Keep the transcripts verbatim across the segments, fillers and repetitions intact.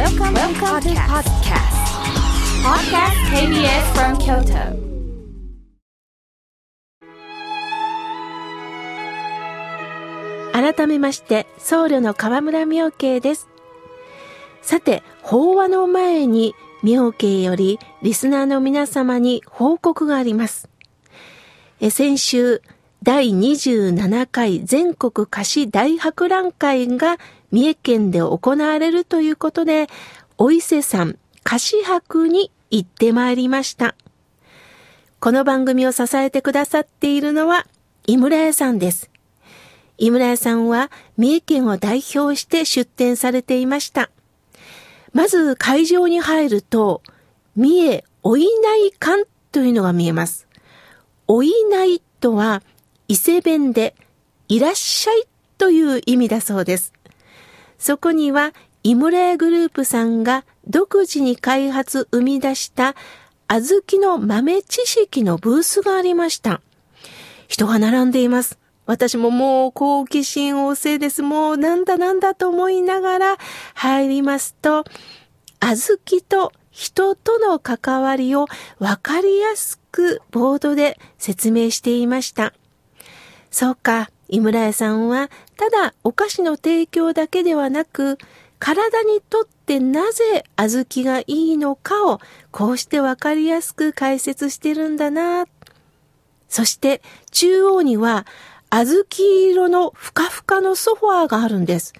Welcome, Welcome to podcast. Podcast ケービーエス from Kyoto. 改めまして、僧侶の河村妙慶です。さて、法話の前に妙慶よりリスナーの皆様に報告があります。え先週、だいにじゅうななかい全国菓子大博覧会が三重県で行われるということで、お伊勢さん菓子博に行ってまいりました。この番組を支えてくださっているのは井村屋さんです。井村屋さんは三重県を代表して出店されていました。まず会場に入ると、三重お稲荷館というのが見えます。お稲荷とは伊勢弁でいらっしゃいという意味だそうです。そこには井村屋グループさんが独自に開発生み出した小豆の豆知識のブースがありました。人が並んでいます。私ももう好奇心旺盛です。もうなんだなんだと思いながら入りますと、小豆と人との関わりをわかりやすくボードで説明していました。そうか、井村屋さんはただお菓子の提供だけではなく、体にとってなぜ小豆がいいのかをこうしてわかりやすく解説してるんだな。そして中央には小豆色のふかふかのソファーがあるんです。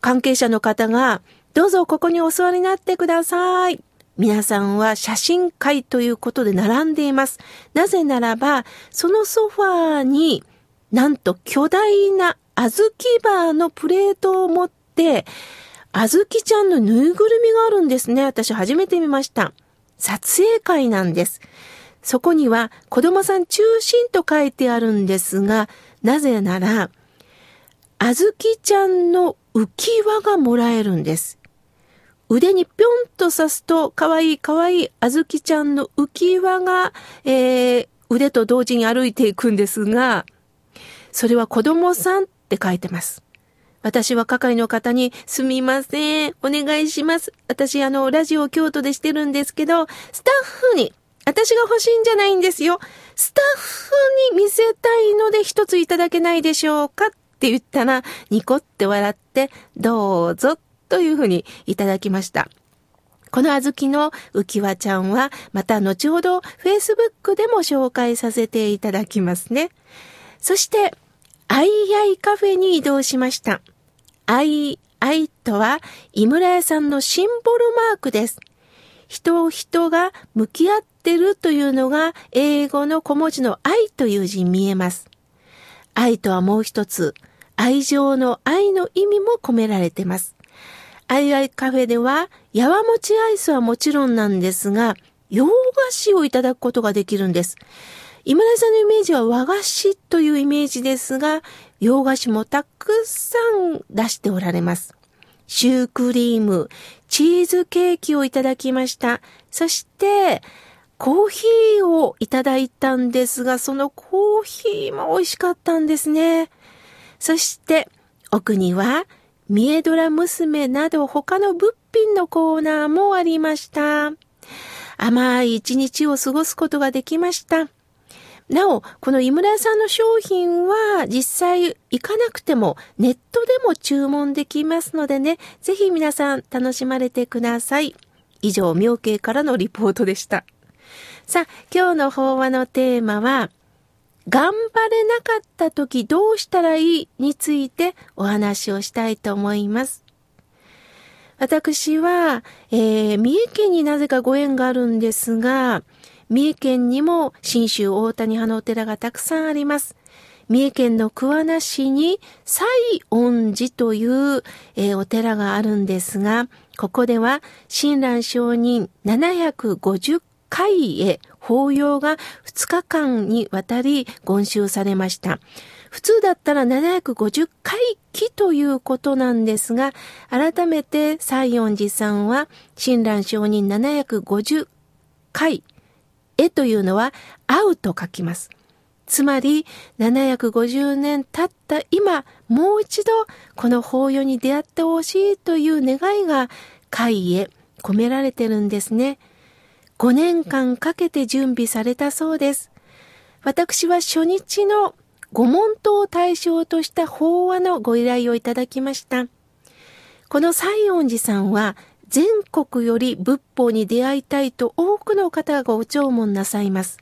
関係者の方が、どうぞここにお座りになってください。皆さんは写真会ということで並んでいます。なぜならば、そのソファーになんと巨大な小豆バーのプレートを持って、小豆ちゃんのぬいぐるみがあるんですね。私初めて見ました。撮影会なんです。そこには子供さん中心と書いてあるんですが、なぜなら、小豆ちゃんの浮き輪がもらえるんです。腕にぴょんと刺すと、かわいいかわいいあずきちゃんの浮き輪が、えー、腕と同時に歩いていくんですが、それは子供さんって書いてます。私は係の方に、すみません、お願いします。私、あの、ラジオ京都でしてるんですけど、スタッフに、私が欲しいんじゃないんですよ。スタッフに見せたいので一ついただけないでしょうかって言ったら、ニコって笑って、どうぞ。というふうにいただきました。この小豆の浮き輪ちゃんはまた後ほど Facebook でも紹介させていただきますね。そしてアイアイカフェに移動しました。アイアイとは井村屋さんのシンボルマークです。人人が向き合ってるというのが英語の小文字の愛という字に見えます。愛とはもう一つ、愛情の愛の意味も込められてます。アイアイカフェでは、やわもちアイスはもちろんなんですが、洋菓子をいただくことができるんです。井村さんのイメージは和菓子というイメージですが、洋菓子もたくさん出しておられます。シュークリーム、チーズケーキをいただきました。そして、コーヒーをいただいたんですが、そのコーヒーも美味しかったんですね。そして、奥には、三重ドラ娘など他の物品のコーナーもありました。甘い一日を過ごすことができました。なお、この井村屋さんの商品は実際行かなくてもネットでも注文できますのでね、ぜひ皆さん楽しまれてください。以上、妙慶からのリポートでした。さあ、今日の法話のテーマは、頑張れなかった時どうしたらいいについてお話をしたいと思います。私は、えー、三重県になぜかご縁があるんですが、三重県にも信州大谷派のお寺がたくさんあります。三重県の桑名市に西音寺という、えー、お寺があるんですが、ここでは親鸞聖人ななひゃくごじゅっかいへ法要がふつかかんにわたり言修されました。普通だったらななひゃくごじゅっかい忌ということなんですが、改めて西園寺さんは、親鸞聖人ななひゃくごじゅっかいへというのは、会うと書きます。つまり、ななひゃくごじゅうねん経った今、もう一度この法要に出会ってほしいという願いが会へ込められてるんですね。ごねんかんかけて準備されたそうです。私は初日のご問答を対象とした法話のご依頼をいただきました。この西園寺さんは全国より仏法に出会いたいと多くの方がご弔問なさいます。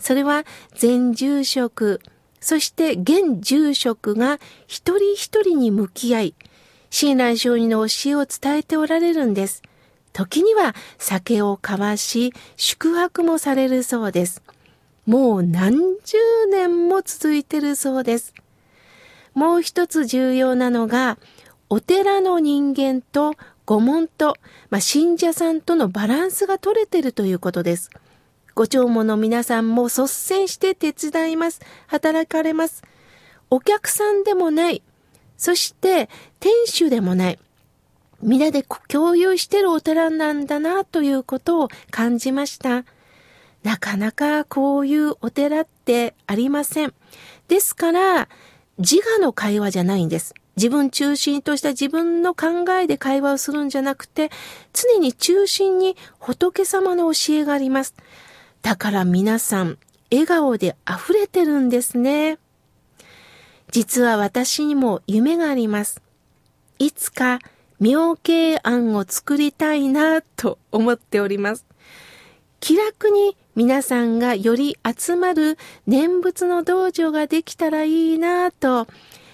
それは前住職、そして現住職が一人一人に向き合い、親鸞聖人の教えを伝えておられるんです。時には酒を交わし、宿泊もされるそうです。もう何十年も続いてるそうです。もう一つ重要なのが、お寺の人間と御門と、まあ、信者さんとのバランスが取れてるということです。ご弔問の皆さんも率先して手伝います。働かれます。お客さんでもない。そして店主でもない。みんなで共有してるお寺なんだなということを感じました。なかなかこういうお寺ってありません。ですから自我の会話じゃないんです。自分中心とした自分の考えで会話をするんじゃなくて、常に中心に仏様の教えがあります。だから皆さん笑顔で溢れてるんですね。実は私にも夢があります。いつか妙慶庵を作りたいなと思っております。気楽に皆さんがより集まる念仏の道場ができたらいいなと、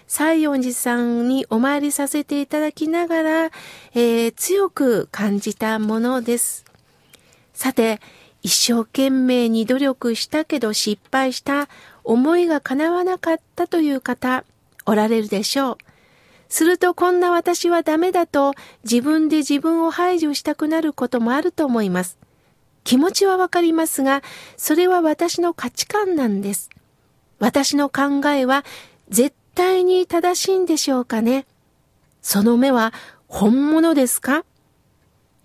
西園寺さんにお参りさせていただきながら、えー、強く感じたものです。さて、一生懸命に努力したけど失敗した、思いが叶わなかったという方、おられるでしょう。するとこんな私はダメだと、自分で自分を排除したくなることもあると思います。気持ちはわかりますが、それは私の価値観なんです。私の考えは絶対に正しいんでしょうかね。その目は本物ですか？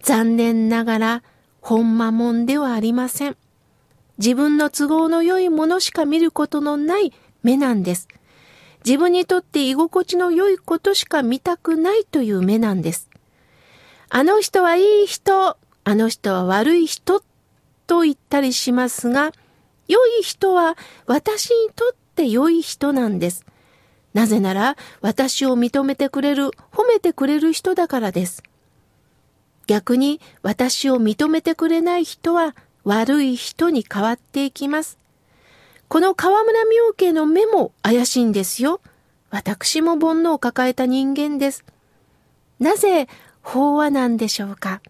残念ながら本間もんではありません。自分の都合の良いものしか見ることのない目なんです。自分にとって居心地の良いことしか見たくないという目なんです。あの人はいい人、あの人は悪い人と言ったりしますが、良い人は私にとって良い人なんです。なぜなら私を認めてくれる、褒めてくれる人だからです。逆に私を認めてくれない人は悪い人に変わっていきます。この河村妙慶の目も怪しいんですよ。私も煩悩を抱えた人間です。なぜ法話なんでしょうか。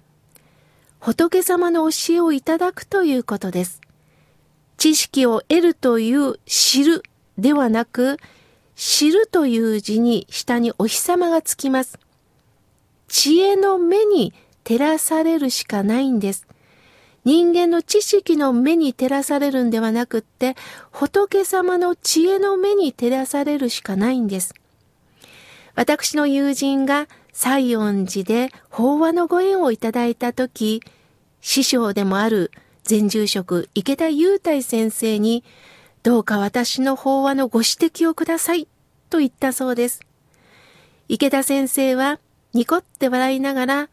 仏様の教えをいただくということです。知識を得るという知るではなく、知るという字に下にお日様がつきます。知恵の目に照らされるしかないんです。人間の知識の目に照らされるんではなくって、仏様の知恵の目に照らされるしかないんです。私の友人が西園寺で法話のご縁をいただいたとき、師匠でもある前住職池田雄大先生に、どうか私の法話のご指摘をくださいと言ったそうです。池田先生はニコって笑いながら、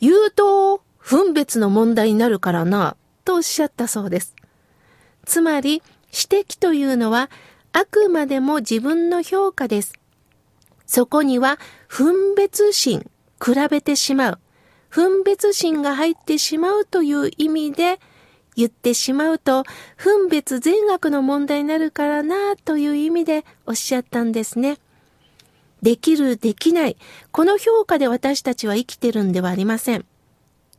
言うと分別の問題になるからなとおっしゃったそうです。つまり指摘というのはあくまでも自分の評価です。そこには分別心、比べてしまう、分別心が入ってしまうという意味で言ってしまうと、分別善悪の問題になるからなという意味でおっしゃったんですね。できる、できない、この評価で私たちは生きてるんではありません。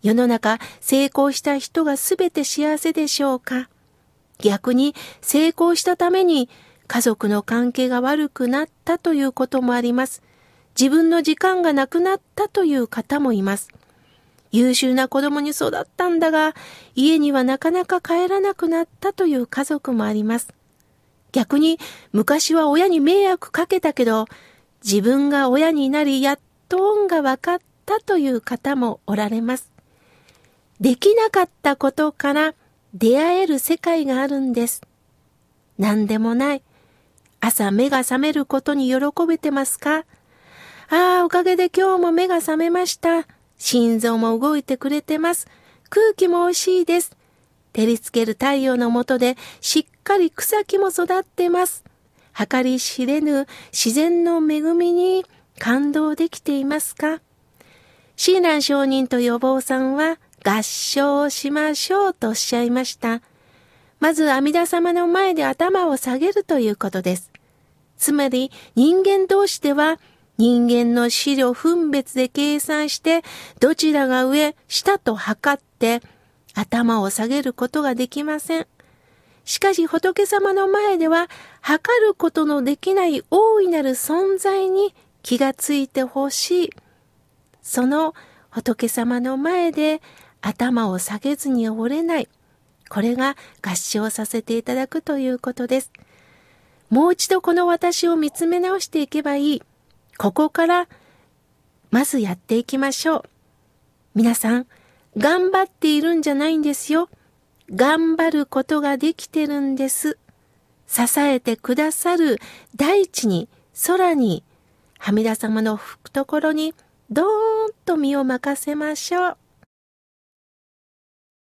世の中、成功した人がすべて幸せでしょうか。逆に成功したために家族の関係が悪くなったということもあります。自分の時間がなくなったという方もいます。優秀な子供に育ったんだが、家にはなかなか帰らなくなったという家族もあります。逆に昔は親に迷惑かけたけど、自分が親になりやっと恩が分かったという方もおられます。できなかったことから出会える世界があるんです。何でもない。朝目が覚めることに喜べてますか？ああ、おかげで今日も目が覚めました。心臓も動いてくれてます。空気も美味しいです。照りつける太陽の下でしっかり草木も育ってます。計り知れぬ自然の恵みに感動できていますか？親鸞上人と予防さんは合唱しましょうとおっしゃいました。まず阿弥陀様の前で頭を下げるということです。つまり人間同士では人間の思慮分別で計算してどちらが上下と測って頭を下げることができません。しかし仏様の前では測ることのできない大いなる存在に気がついてほしい。その仏様の前で頭を下げずに折れない。これが合唱させていただくということです。もう一度この私を見つめ直していけばいい。ここからまずやっていきましょう。皆さん、頑張っているんじゃないんですよ。頑張ることができてるんです。支えてくださる大地に、空に、阿弥陀様の懐にどーんと身を任せましょう。